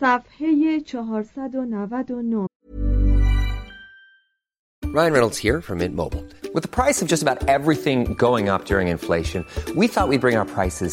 صفحه 499. Ryan Reynolds here from Mint Mobile. With the price of just about everything going up during inflation, we thought we'd bring our prices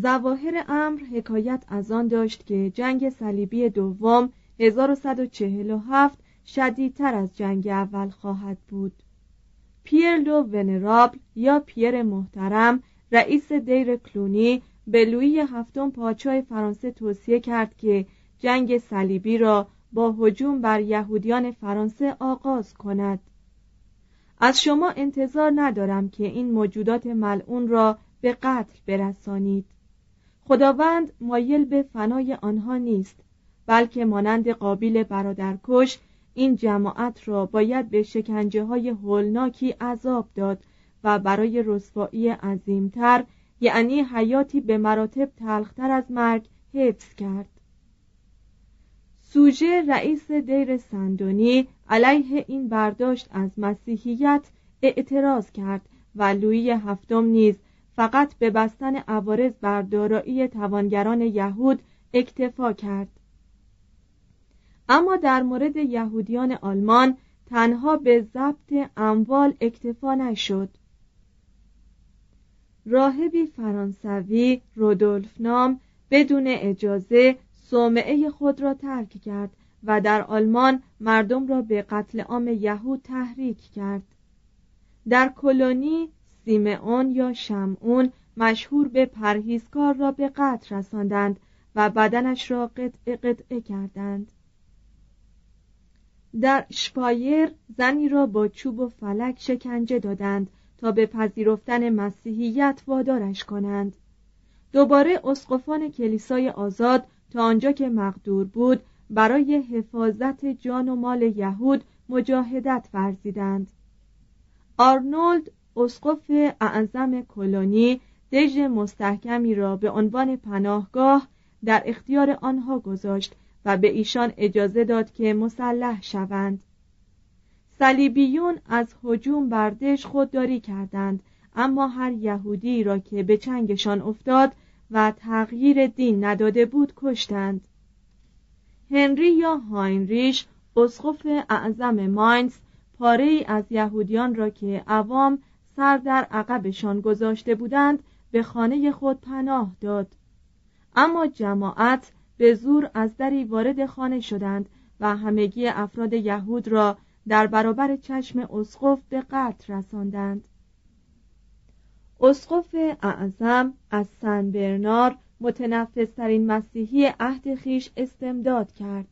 ظواهر امر حکایت از آن داشت که جنگ صلیبی دوم 1147 شدیدتر از جنگ اول خواهد بود. پیر لو ونرابل یا پیر محترم، رئیس دیر کلونی، به لویی هفتم پادشاه فرانسه توصیه کرد که جنگ صلیبی را با هجوم بر یهودیان فرانسه آغاز کند. از شما انتظار ندارم که این موجودات ملعون را به قتل برسانید. خداوند مایل به فنای آنها نیست، بلکه مانند قابیل برادرکش این جماعت را باید به شکنجه‌های هولناکی عذاب داد و برای رسوایی عظیمتر، یعنی حیاتی به مراتب تلختر از مرگ، حفظ کرد. سوژه، رئیس دیر سندونی، علیه این برداشت از مسیحیت اعتراض کرد و لویی هفتم نیز فقط به بستن عوارض بر دارایی توانگران یهود اکتفا کرد. اما در مورد یهودیان آلمان تنها به ضبط اموال اکتفا نشد. راهبی فرانسوی، رودولف نام، بدون اجازه صومعه خود را ترک کرد و در آلمان مردم را به قتل عام یهود تحریک کرد. در کلونی، سیمئون یا شمعون، مشهور به پرهیزکار، را به قتل رساندند و بدنش را قطعه قطعه کردند. در شپایر، زنی را با چوب و فلک شکنجه دادند تا به پذیرفتن مسیحیت وادارش کنند. دوباره اسقفان کلیسای آزاد تا آنجا که مقدور بود برای حفاظت جان و مال یهود مجاهدت ورزیدند. آرنولد، اسقف اعظم کلونی، دژ مستحکمی را به عنوان پناهگاه در اختیار آنها گذاشت و به ایشان اجازه داد که مسلح شوند. صلیبیون از هجوم بر دژ خودداری کردند، اما هر یهودی را که به چنگشان افتاد و تغییر دین نداده بود کشتند. هنری یا هاینریش اسقف اعظم ماینز پاره‌ای از یهودیان را که عوام سر در عقبشان گذاشته بودند به خانه خود پناه داد. اما جماعت به زور از دری وارد خانه شدند و همگی افراد یهود را در برابر چشم اسقف به قتل رساندند. اسقف اعظم از سن برنار متنفس‌ترین مسیحی عهد خویش استمداد کرد.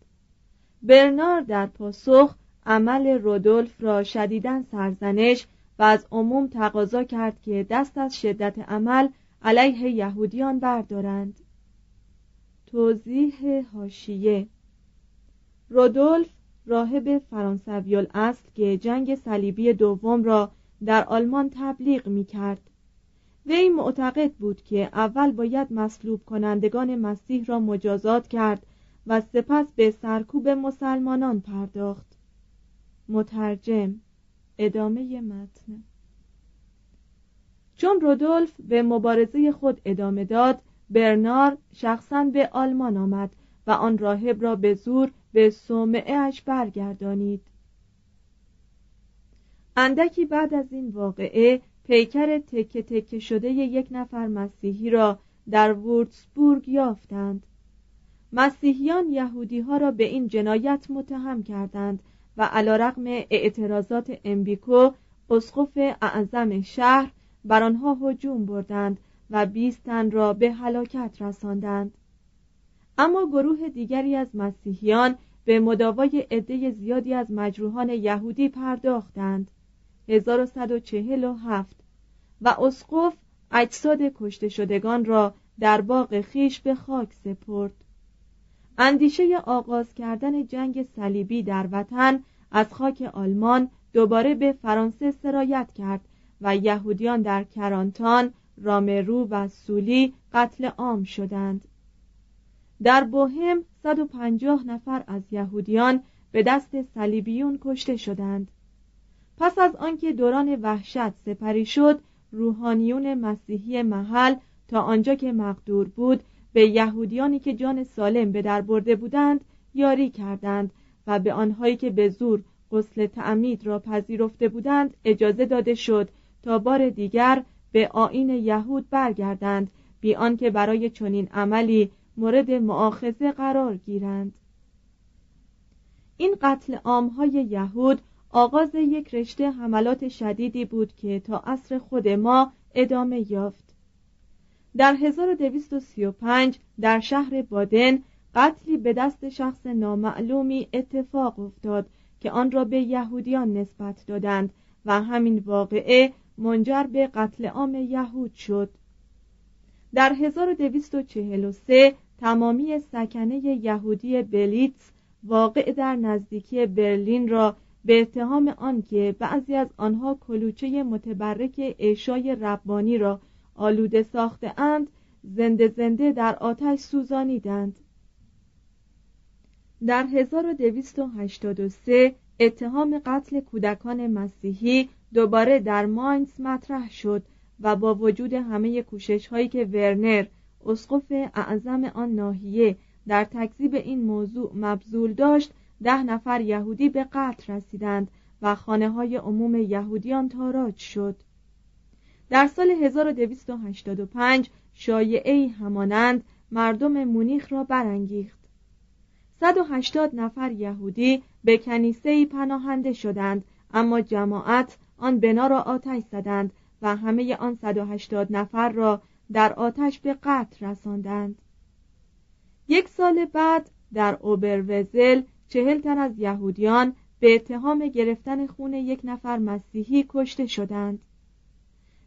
برنار در پاسخ عمل رودولف را شدیداً سرزنش و از عموم تقاضا کرد که دست از شدت عمل علیه یهودیان بردارند. توضیح حاشیه: رودولف راهب فرانسوی الاصل که جنگ صلیبی دوم را در آلمان تبلیغ می‌کرد. وی معتقد بود که اول باید مصلوب کنندگان مسیح را مجازات کرد و سپس به سرکوب مسلمانان پرداخت. مترجم. ادامه متن. چون رودولف به مبارزه خود ادامه داد، برنار شخصاً به آلمان آمد و آن راهب را به زور به صومعه‌اش برگردانید. اندکی بعد از این واقعه پیکر تکه تکه شده یک نفر مسیحی را در وورتسبورگ یافتند. مسیحیان یهودی‌ها را به این جنایت متهم کردند و علیرغم اعتراضات امبیکو اسقف اعظم شهر بر آنها هجوم بردند و 20 تن را به هلاکت رساندند. اما گروه دیگری از مسیحیان به مداوای عده زیادی از مجروحان یهودی پرداختند. 1147 و اسقف اجساد کشته شدگان را در باغ خویش به خاک سپرد. اندیشه آغاز کردن جنگ صلیبی در وطن از خاک آلمان دوباره به فرانسه سرایت کرد و یهودیان در کرانتان، رامرو و سولی قتل عام شدند. در بوهم 150 نفر از یهودیان به دست صلیبیون کشته شدند. پس از آنکه دوران وحشت سپری شد، روحانیون مسیحی محل تا آنجا که مقدور بود به یهودیانی که جان سالم به در برده بودند یاری کردند و به آنهایی که به زور غسل تعمید را پذیرفته بودند اجازه داده شد تا بار دیگر به آیین یهود برگردند، بی آنکه برای چنین عملی مورد مؤاخذه قرار گیرند. این قتل عام‌های یهود آغاز یک رشته حملات شدیدی بود که تا عصر خود ما ادامه یافت. در 1235 در شهر بادن قتلی به دست شخص نامعلومی اتفاق افتاد که آن را به یهودیان نسبت دادند و همین واقعه منجر به قتل عام یهود شد. در 1243 تمامی سکنه یهودی بلیتس واقع در نزدیکی برلین را به اتهام آنکه بعضی از آنها کلوچه متبرک عشای ربانی را آلوده ساخته‌اند زنده زنده در آتش سوزانیدند. در 1283 اتهام قتل کودکان مسیحی دوباره در ماینز مطرح شد و با وجود همه کوشش‌هایی که ورنر، اسقف اعظم آن ناحیه، در تکذیب این موضوع مبذول داشت، 10 نفر یهودی به قتل رسیدند و خانه‌های عموم یهودیان تاراج شد. در سال 1285 شایعه‌ای همانند مردم مونیخ را برانگیخت. 180 نفر یهودی به کنیسه‌ای پناهنده شدند، اما جماعت آن بنا را آتش زدند و همه آن 180 نفر را در آتش به قتل رساندند. 1 سال بعد در اوبروزل 40 تن از یهودیان به اتهام گرفتن خون 1 نفر مسیحی کشته شدند.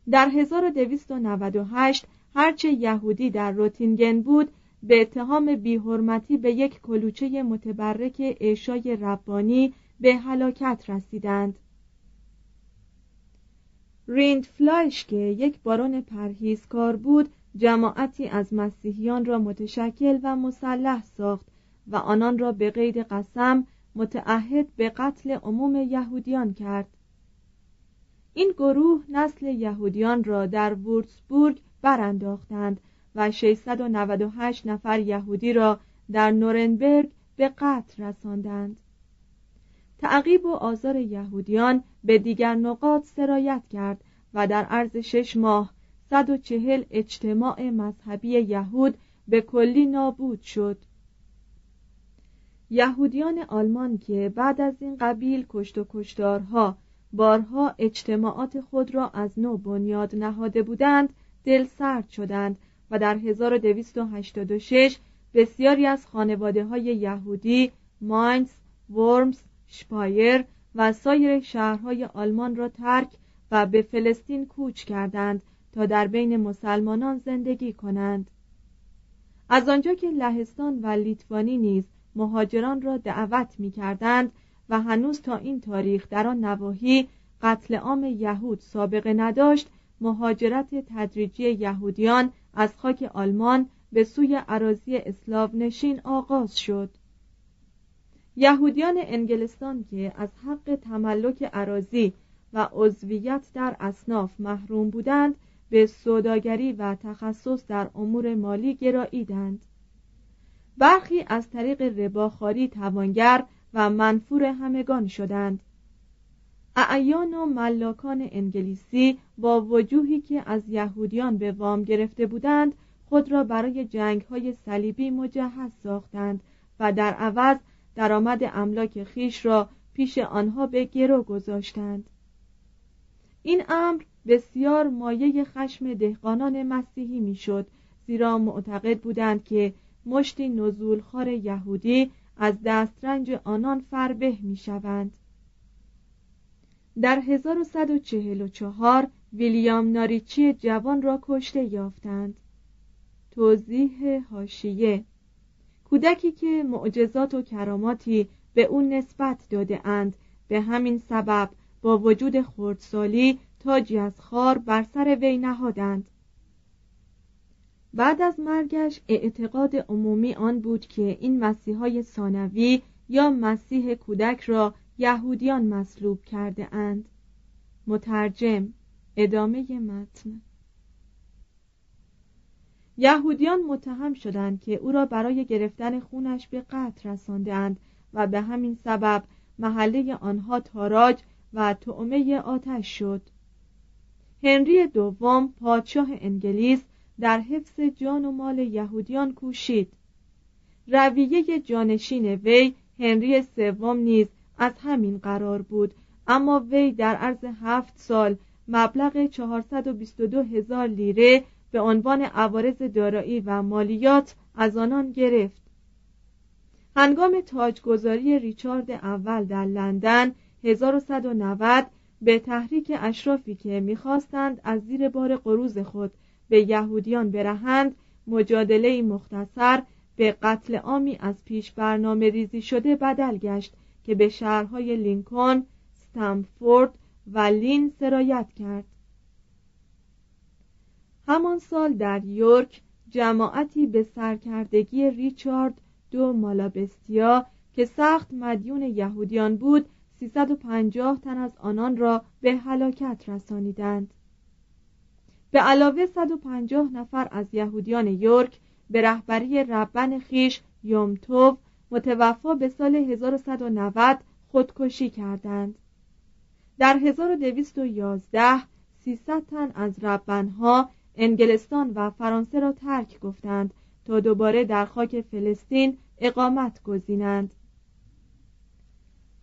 در 1298 هرچه یهودی در روتینگن بود به اتهام بی‌حرمتی به یک کلوچه متبرک عشای ربانی به هلاکت رسیدند. ریندفلایش که یک بارون پرهیزکار بود جماعتی از مسیحیان را متشکل و مسلح ساخت و آنان را به قید قسم متعهد به قتل عموم یهودیان کرد. این گروه نسل یهودیان را در وورتسبورگ برانداختند و 698 نفر یهودی را در نورنبرگ به قتل رساندند. تعقیب و آزار یهودیان به دیگر نقاط سرایت کرد و در عرض 6 ماه 140 اجتماع مذهبی یهود به کلی نابود شد. یهودیان آلمان که بعد از این قبیل کشت و کشتارها بارها اجتماعات خود را از نو بنیاد نهاده بودند دل سرد شدند و در 1286 بسیاری از خانواده های یهودی ماینز، ورمز، شپایر و سایر شهرهای آلمان را ترک و به فلسطین کوچ کردند تا در بین مسلمانان زندگی کنند. از آنجا که لهستان و لیتوانی نیز مهاجران را دعوت می کردند و هنوز تا این تاریخ در آن نواحی قتل عام یهود سابقه نداشت، مهاجرت تدریجی یهودیان از خاک آلمان به سوی اراضی اسلاو‌نشین آغاز شد. یهودیان انگلستان که از حق تملک اراضی و عضویت در اصناف محروم بودند به سوداگری و تخصص در امور مالی گراییدند. برخی از طریق رباخواری توانگر و منفور همگان شدند. اعیان و ملاکان انگلیسی با وجوهی که از یهودیان به وام گرفته بودند خود را برای جنگ‌های صلیبی مجهز ساختند و در عوض درآمد املاک خیش را پیش آنها به گرو گذاشتند. این امر بسیار مایه خشم دهقانان مسیحی میشد، زیرا معتقد بودند که مشتی نزولخوار یهودی از دسترنج آنان فربه میشوند. در 1144 ویلیام ناریچی جوان را کشته یافتند. توضیح حاشیه: کودکی که معجزات و کراماتی به او نسبت داده اند، به همین سبب با وجود خردسالی تاجی از خار بر سر وی نهادند. بعد از مرگش اعتقاد عمومی آن بود که این مسیحای ثانوی یا مسیح کودک را یهودیان مصلوب کرده اند. مترجم: ادامه متن. یهودیان متهم شدند که او را برای گرفتن خونش به قتل رساندند و به همین سبب محله آنها تاراج و طعمه آتش شد. هنری دوم پادشاه انگلیس در حفظ جان و مال یهودیان کوشید. رویه جانشین وی هنری سوم نیز از همین قرار بود، اما وی در عرض 7 سال مبلغ 422,000 لیره به عنوان عوارض دارایی و مالیات از آنان گرفت. هنگام تاجگذاری ریچارد اول در لندن 1190 به تحریک اشرافی که می‌خواستند از زیر بار قروض خود به یهودیان برهند، مجادله مختصر به قتل عامی از پیش برنامه ریزی شده بدل گشت که به شهرهای لینکلن، استنفورد و لین سرایت کرد. همان سال در یورک جماعتی به سرکردگی ریچارد دو مالابستیا که سخت مدیون یهودیان بود 350 تن از آنان را به هلاکت رسانیدند. به علاوه 150 نفر از یهودیان یورک به رهبری ربن خیش یومتوف متوفا به سال 1190 خودکشی کردند. در 1211 300 تن از ربنها انگلستان و فرانسه را ترک گفتند تا دوباره در خاک فلسطین اقامت گزینند.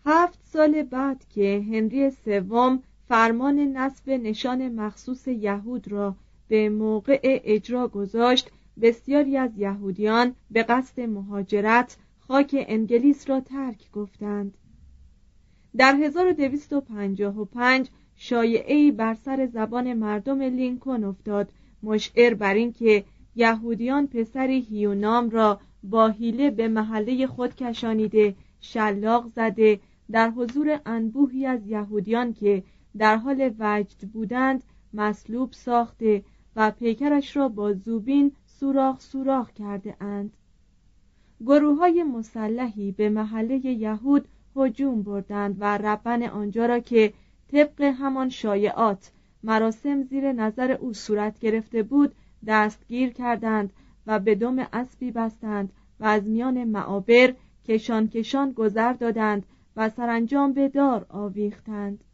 7 سال بعد که هنری سوم فرمان نصب نشان مخصوص یهود را به موقع اجرا گذاشت، بسیاری از یهودیان به قصد مهاجرت خاک انگلیس را ترک گفتند. در 1255 شایعه‌ای بر سر زبان مردم لینکلن افتاد، مشعر بر این که یهودیان پسری هیونام را با حیله به محله خود کشانیده، شلاق زده، در حضور انبوهی از یهودیان که در حال وجد بودند مصلوب ساخته و پیکرش را با زوبین سوراخ سوراخ کرده اند. گروه‌های مسلحی به محله یهود هجوم بردند و ربن آنجا را که طبق همان شایعات مراسم زیر نظر او صورت گرفته بود دستگیر کردند و به دم اسبی بستند و از میان معابر کشان کشان گذر دادند و سرانجام به دار آویختند.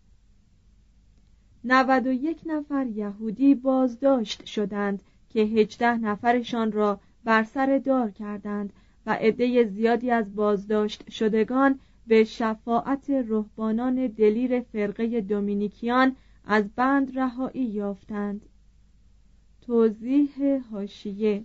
91 نفر یهودی بازداشت شدند که 18 نفرشان را بر سر دار کردند و عده زیادی از بازداشت شدگان به شفاعت رهبانان دلیر فرقه دومینیکیان از بند رهایی یافتند. توضیح حاشیه: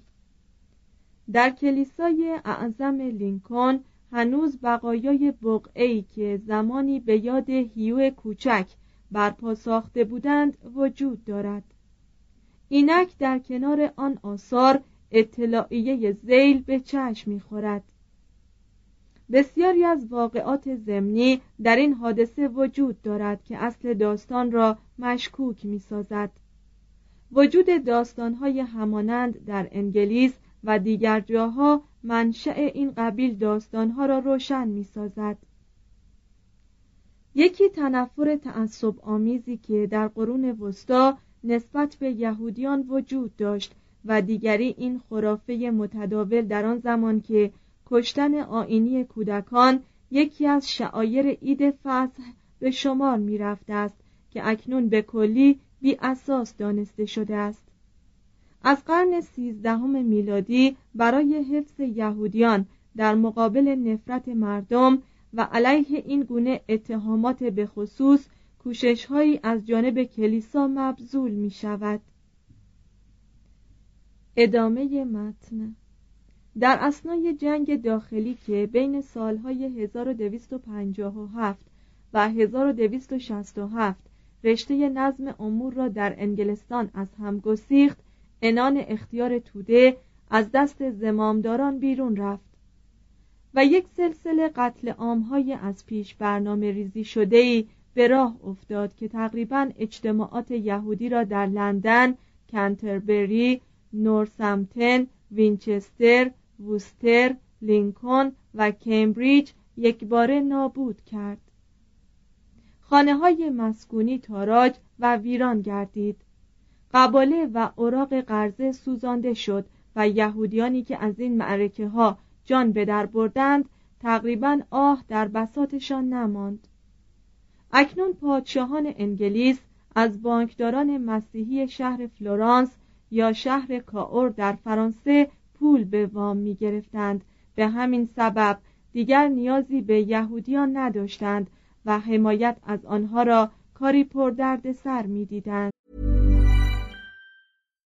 در کلیسای اعظم لینکن هنوز بقایای بقعه‌ای که زمانی به یاد هیو کوچک برپا ساخته بودند وجود دارد. اینک در کنار آن آثار اطلاعیه ذیل به چشم می‌خورد. بسیاری از واقعات ضمنی در این حادثه وجود دارد که اصل داستان را مشکوک می‌سازد. وجود داستان‌های همانند در انگلیس و دیگر جاها منشأ این قبیل داستان‌ها را روشن می‌سازد. یکی تنفر تعصب آمیزی که در قرون وسطا نسبت به یهودیان وجود داشت و دیگری این خرافه متداول در آن زمان که کشتن آیینی کودکان یکی از شعایر عید فصح به شمار می رفته است که اکنون به کلی بی اساس دانسته شده است. از قرن 13 میلادی برای حفظ یهودیان در مقابل نفرت مردم و علیه این گونه اتهامات به خصوص کوشش‌هایی از جانب کلیسا مبذول می شود. ادامه متن. در اثنای جنگ داخلی که بین سالهای 1257 و 1267 رشته نظم امور را در انگلستان از هم گسیخت، عنان اختیار توده از دست زمامداران بیرون رفت و یک سلسله قتل عام‌های از پیش برنامه ریزی شده‌ای به راه افتاد که تقریباً اجتماعات یهودی را در لندن، کنتربری، نورسامتن، وینچستر، ووستر، لینکن و کمبریج یکباره نابود کرد. خانه‌های مسکونی تاراج و ویران گردید. قباله و اوراق قرضه سوزانده شد و یهودیانی که از این معرکه‌ها جان به در بردند تقریباً آه در بساطشان نماند. اکنون پادشاهان انگلیس از بانکداران مسیحی شهر فلورانس یا شهر کائور در فرانسه پول به وام می گرفتند. به همین سبب دیگر نیازی به یهودیان نداشتند و حمایت از آنها را کاری پردرد سر می دیدند.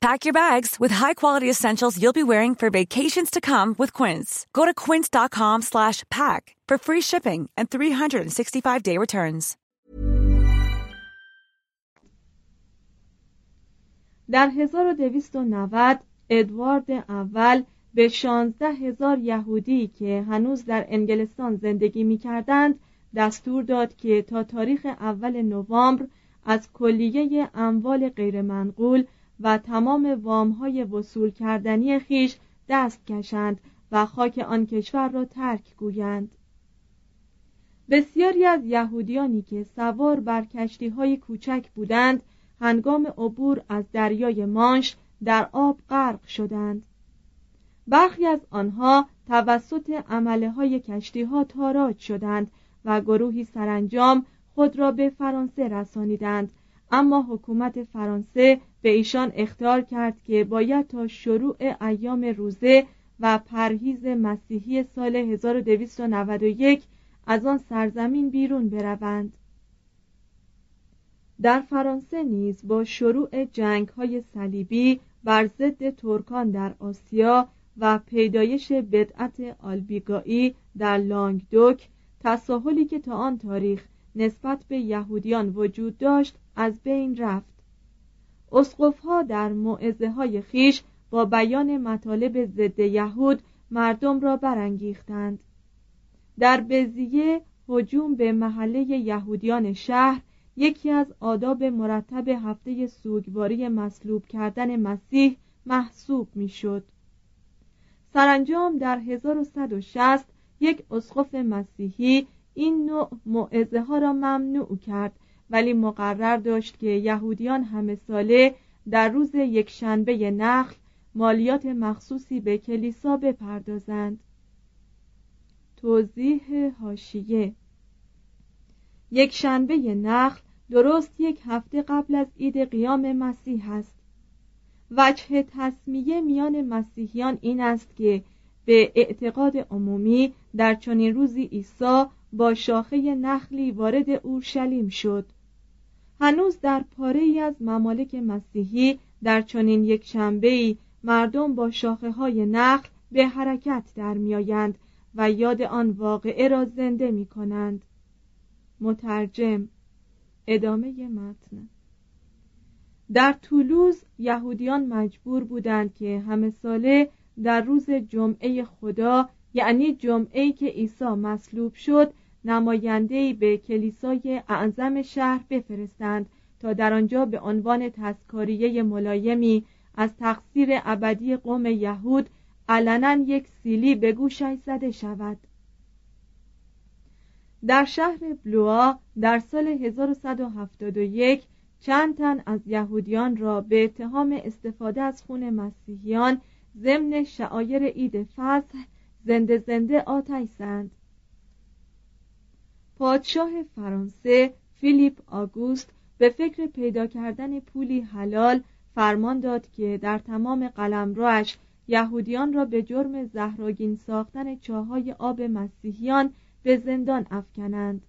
Pack your bags with high-quality essentials you'll be wearing for vacations to come with Quince. Go to quince.com/pack for free shipping and 365-day returns. در 1290 ادوارد اول به 16000 یهودی که هنوز در انگلستان زندگی می‌کردند دستور داد که تا تاریخ 1 نوامبر از کلیه اموال غیرمنقول و تمام وام‌های وصول کردنی خیش دست کشند و خاک آن کشور را ترک گویند. بسیاری از یهودیانی که سوار بر کشتی‌های کوچک بودند هنگام عبور از دریای مانش در آب غرق شدند. برخی از آنها توسط عمله‌های کشتی‌ها تاراج شدند و گروهی سرانجام خود را به فرانسه رسانیدند، اما حکومت فرانسه به ایشان اخطار کرد که باید تا شروع ایام روزه و پرهیز مسیحی سال 1291 از آن سرزمین بیرون بروند. در فرانسه نیز با شروع جنگ‌های صلیبی بر ضد ترکان در آسیا و پیدایش بدعت آلبیگایی در لانگدوک، تساهلی که تا آن تاریخ نسبت به یهودیان وجود داشت از بین رفت. اسقف‌ها در موعظه‌های خیش با بیان مطالب ضد یهود مردم را برانگیختند. در بزیه هجوم به محله یهودیان شهر یکی از آداب مرتب هفته سوگواری مصلوب کردن مسیح محسوب می‌شد. سرانجام در 1160 یک اسقف مسیحی این نوع موعظه ها را ممنوع کرد، ولی مقرر داشت که یهودیان همه ساله در روز یکشنبه نخل مالیات مخصوصی به کلیسا بپردازند. توضیح حاشیه: یکشنبه نخل درست 1 هفته قبل از عید قیام مسیح است. وجه تسمیه میان مسیحیان این است که به اعتقاد عمومی در چنین روزی عیسی با شاخه نخلی وارد اورشلیم شد. هنوز در پاره‌ای از ممالک مسیحی در چنین یکشنبه‌ای مردم با شاخه‌های نخل به حرکت در می‌آیند و یاد آن واقعه را زنده می‌کنند. مترجم. ادامه متن. در تولوز یهودیان مجبور بودند که همه ساله در روز جمعه خدا، یعنی جمعه‌ای که عیسی مصلوب شد، نماینده‌ای به کلیسای اعظم شهر بفرستند تا در آنجا به عنوان تذکاریه ملایمی از تقصیر ابدی قوم یهود علنا یک سیلی به گوشش زده شود. در شهر بلوا در سال 1171 چند تن از یهودیان را به اتهام استفاده از خون مسیحیان ضمن شعایر عید فصح زنده آتش زدند. پادشاه فرانسه فیلیپ آگوست به فکر پیدا کردن پولی حلال فرمان داد که در تمام قلمروش یهودیان را به جرم زهرآگین ساختن چاهای آب مسیحیان به زندان افکنند.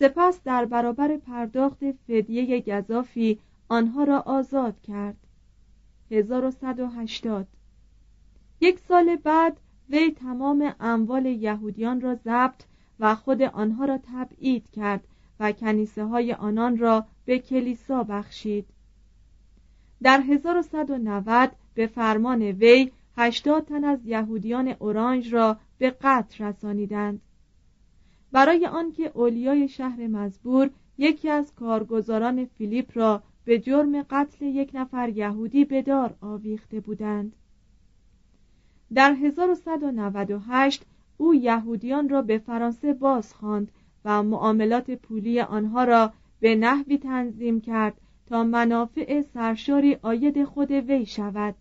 سپس در برابر پرداخت فدیه گزافی آنها را آزاد کرد. 1180. 1 سال بعد وی تمام اموال یهودیان را ضبط و خود آنها را تبعید کرد و کنیسه های آنان را به کلیسا بخشید. در 1190 به فرمان وی 80 تن از یهودیان اورانج را به قتل رسانیدند. برای آنکه اولیای شهر مزبور یکی از کارگزاران فیلیپ را به جرم قتل 1 نفر یهودی به دار آویخته بودند. در 1198 او یهودیان را به فرانسه بازخواند و معاملات پولی آنها را به نحوی تنظیم کرد تا منافع سرشاری عاید خود وی شود.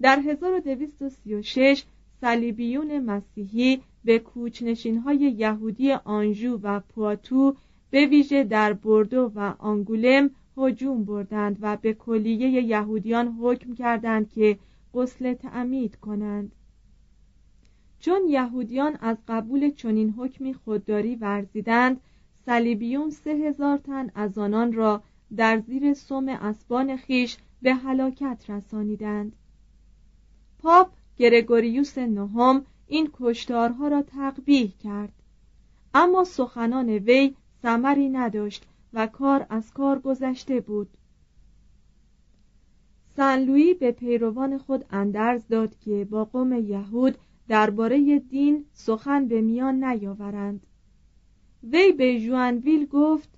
در 1236 صلیبیون مسیحی به کوچ‌نشین‌های یهودی آنژو و پواتو به ویژه در بردو و آنگولم هجوم بردند و به کلیه یهودیان حکم کردند که غسل تعمید کنند. چون یهودیان از قبول چنین حکمی خودداری ورزیدند، صلیبیون 3000 تن از آنان را در زیر سم اسبان خیش به هلاکت رسانیدند. پاپ گرگوریوس نهم این کشتارها را تقبیح کرد، اما سخنان وی ثمری نداشت و کار از کار گذشته بود. سن لویی به پیروان خود اندرز داد که با قوم یهود درباره دین سخن به میان نیاورند. وی به ژوئنویل گفت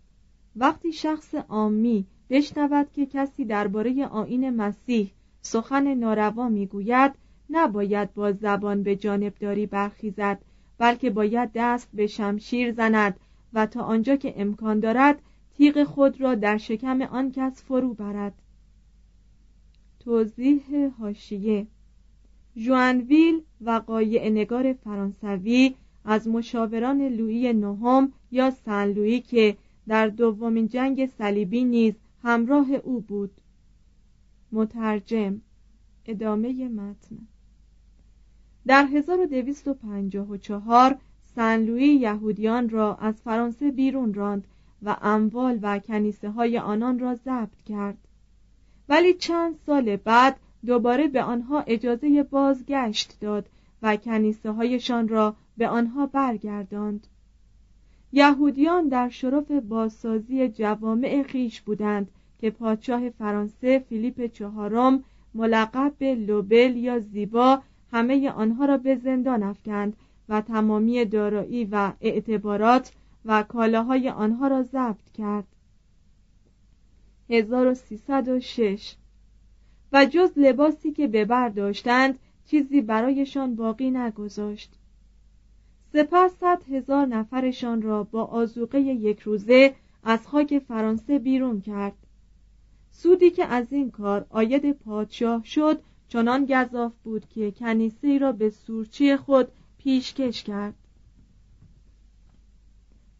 وقتی شخص عامی بشنود که کسی درباره آیین مسیح سخن ناروا میگوید، نباید با زبان به جانبداری برخیزد، بلکه باید دست به شمشیر زند و تا آنجا که امکان دارد تیغ خود را در شکم آن کس فرو برد. توضیح حاشیه: ژوئنویل و قایع نگار فرانسوی از مشاوران لویی نهم یا سن لویی که در دومین جنگ صلیبی نیز همراه او بود. مترجم. ادامه متن. در 1254 سن لویی یهودیان را از فرانسه بیرون راند و اموال و کنیسه های آنان را ضبط کرد، ولی چند سال بعد دوباره به آنها اجازه بازگشت داد و کنیسه هایشان را به آنها برگرداند. یهودیان در شرف بازسازی جوامع خویش بودند که پادشاه فرانسه فیلیپ چهارم ملقب به لوبل یا زیبا همه آنها را به زندان افکند و تمامی دارایی و اعتبارات و کالاهای آنها را ضبط کرد. 1306 و جز لباسی که به بر داشتند چیزی برایشان باقی نگذاشت. سپس 100,000 نفرشان را با آذوقه یک روزه از خاک فرانسه بیرون کرد. سودی که از این کار عاید پادشاه شد چنان گزاف بود که کنیسه‌ای را به سورچی خود پیشکش کرد.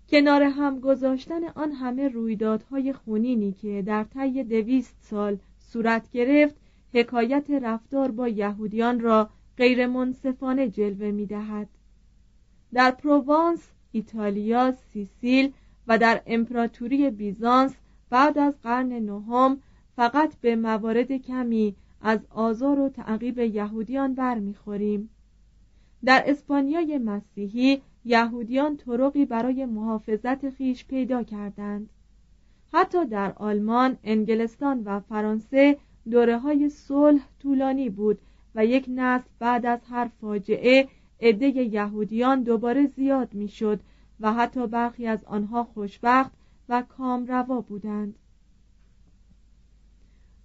کنار هم گذاشتن آن همه رویدادهای خونینی که در طی 200 سال صورت گرفت، حکایت رفتار با یهودیان را غیر منصفانه جلوه می دهد. در پروانس، ایتالیا، سیسیل و در امپراتوری بیزانس بعد از قرن نهم فقط به موارد کمی از آزار و تعقیب یهودیان برمیخوریم. در اسپانیای مسیحی یهودیان طرقی برای محافظت خیش پیدا کردند. حتی در آلمان، انگلستان و فرانسه دوره‌های صلح طولانی بود و یک نسل بعد از هر فاجعه عده یهودیان دوباره زیاد میشد و حتی برخی از آنها خوشبخت و کامروا بودند.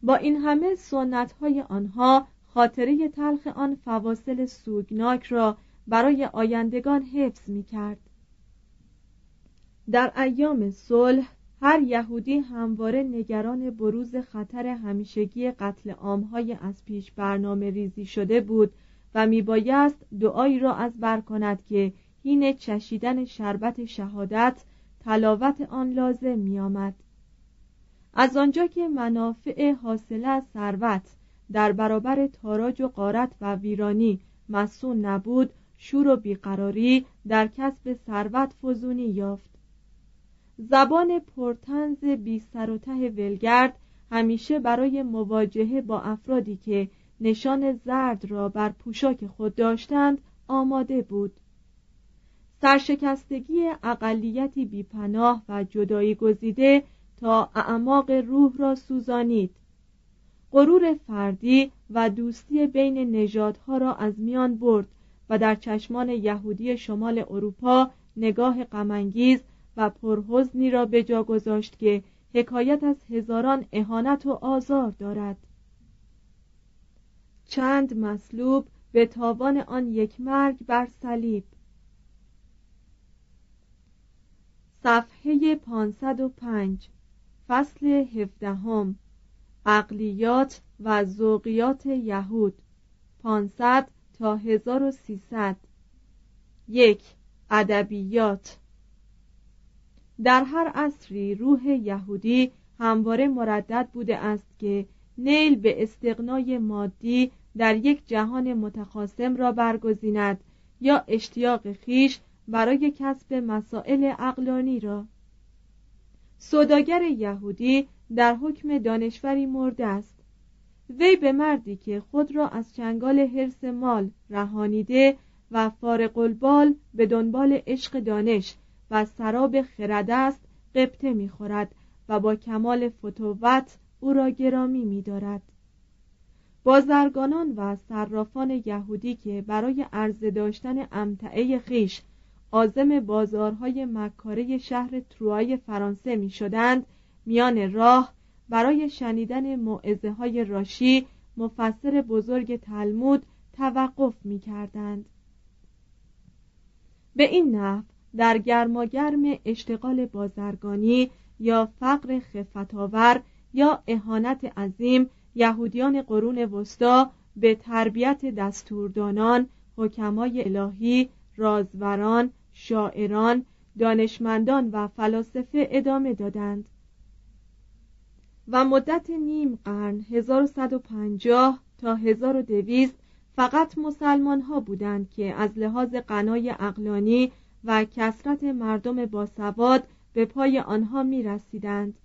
با این همه سنت‌های آنها خاطره تلخ آن فواصل سوگناک را برای آیندگان حفظ می‌کرد. در ایام صلح هر یهودی همواره نگران بروز خطر همیشگی قتل عام‌های از پیش برنامه ریزی شده بود و میبایست دعایی را از بر کند که هین چشیدن شربت شهادت تلاوت آن لازم می‌آمد. از آنجا که منافع حاصله از ثروت در برابر تاراج و غارت و ویرانی مسون نبود، شور و بیقراری در کسب ثروت فزونی یافت. زبان پرطنز بی سر و ته ولگرد همیشه برای مواجهه با افرادی که نشان زرد را بر پوشاک خود داشتند آماده بود. سرشکستگی اقلیتی بیپناه و جدایی گزیده تا اعماق روح را سوزانید. غرور فردی و دوستی بین نژادها را از میان برد و در چشمان یهودی شمال اروپا نگاه غم‌انگیز و پرحزنی را به جا گذاشت که حکایت از هزاران اهانت و آزار دارد. چند مصلوب به تاوان آن یک مرگ بر صلیب. صفحه 505، فصل 17، عقلیات و ذوقیات یهود، 500 تا 1300. 1. ادبیات. در هر عصری روح یهودی همواره مردد بوده است که نیل به استغنای مادی در یک جهان متخاصم را برگزیند یا اشتیاق خیش برای کسب مسائل عقلانی را. سوداگر یهودی در حکم دانشوری مرده است. وی به مردی که خود را از چنگال حرص مال رهانیده و فارغ البال به دنبال عشق دانش و سراب خرد است غبطه می‌خورد و با کمال فتوت او را گرامی می‌دارد. بازرگانان و صرافان یهودی که برای عرضه داشتن امتعه خویش عازم بازارهای مکاره شهر تروای فرانسه می‌شدند، میان راه برای شنیدن موعظه‌های راشی مفسر بزرگ تلمود توقف می‌کردند. به این نحو در گرماگرم اشتغال بازرگانی یا فقر خفت‌آور یا اهانت عظیم، یهودیان قرون وسطی به تربیت دستوردانان، حکمای الهی، رازوران، شاعران، دانشمندان و فلاسفه ادامه دادند و مدت نیم قرن 1150 تا 1200 فقط مسلمان ها بودند که از لحاظ غنای عقلانی و کثرت مردم باسواد به پای آنها می رسیدند.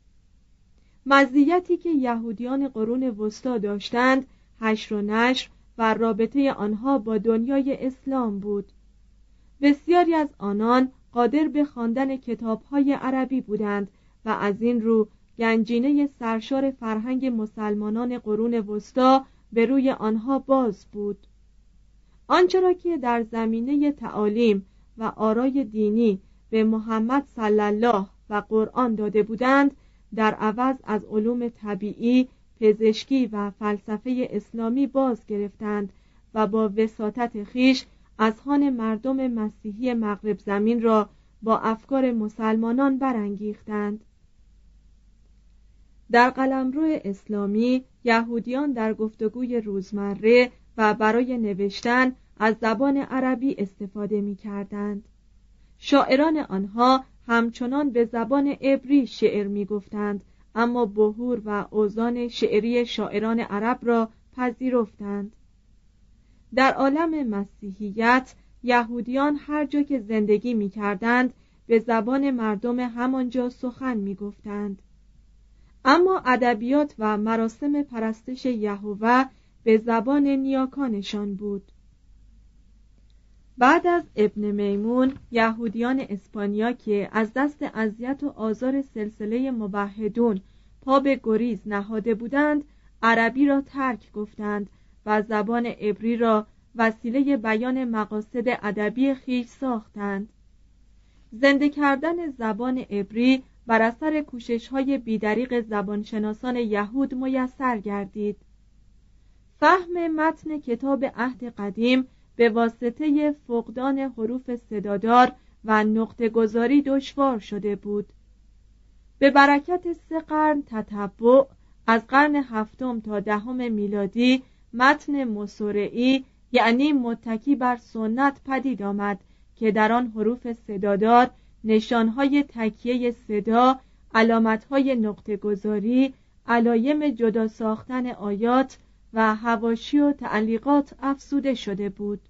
مزیتی که یهودیان قرون وسطی داشتند حشر و نشر و رابطه آنها با دنیای اسلام بود. بسیاری از آنان قادر به خواندن کتاب‌های عربی بودند و از این رو گنجینه سرشار فرهنگ مسلمانان قرون وسطی به روی آنها باز بود. آنچه را که در زمینه تعالیم و آرای دینی به محمد صلی الله و قرآن داده بودند، در عوض از علوم طبیعی، پزشکی و فلسفه اسلامی باز گرفتند و با وساطت خویش اذهان مردم مسیحی مغرب زمین را با افکار مسلمانان برانگیختند. در قلمرو اسلامی یهودیان در گفتگوی روزمره و برای نوشتن از زبان عربی استفاده می‌کردند. شاعران آنها همچنان به زبان عبری شعر می‌گفتند، اما بحور و اوزان شعری شاعران عرب را پذیرفتند. در عالم مسیحیت یهودیان هر جا که زندگی می‌کردند به زبان مردم همانجا سخن می‌گفتند. اما ادبیات و مراسم پرستش یهوه به زبان نیاکانشان بود. بعد از ابن میمون یهودیان اسپانیا که از دست اذیت و آزار سلسله موحدون پا به گریز نهاده بودند، عربی را ترک گفتند و زبان عبری را وسیله بیان مقاصد ادبی خویش ساختند. زنده کردن زبان عبری بر اثر کوشش‌های بی‌دریغ زبانشناسان یهود میسر گردید. فهم متن کتاب عهد قدیم به واسطه فقدان حروف صدادار و نقطه‌گذاری دشوار شده بود. به برکت 3 قرن تتبع، از قرن 7 تا 10 میلادی متن مصرعی یعنی متکی بر سنت پدید آمد که در آن حروف صدادار، نشانهای تکیه صدا، علامتهای نقطه‌گذاری، علایم جدا ساختن آیات و حواشی و تعلیقات افزوده شده بود.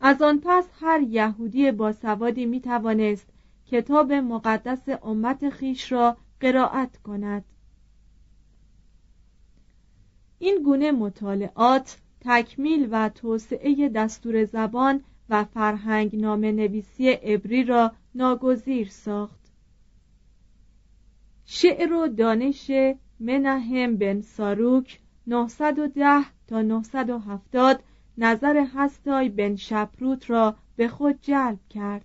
از آن پس هر یهودی باسوادی می توانست کتاب مقدس امت خویش را قرائت کند. این گونه مطالعات تکمیل و توسعه دستور زبان و فرهنگ نامه نویسی عبری را ناگزیر ساخت. شعر و دانش منهم بن ساروک 910 تا 970 نظر هستای بن شپروت را به خود جلب کرد.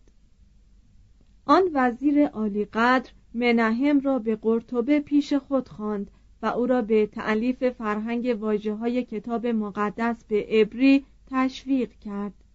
آن وزیر عالی قدر منهم را به قرطبه پیش خود خواند و او را به تألیف فرهنگ واژه‌های کتاب مقدس به عبری تشویق کرد.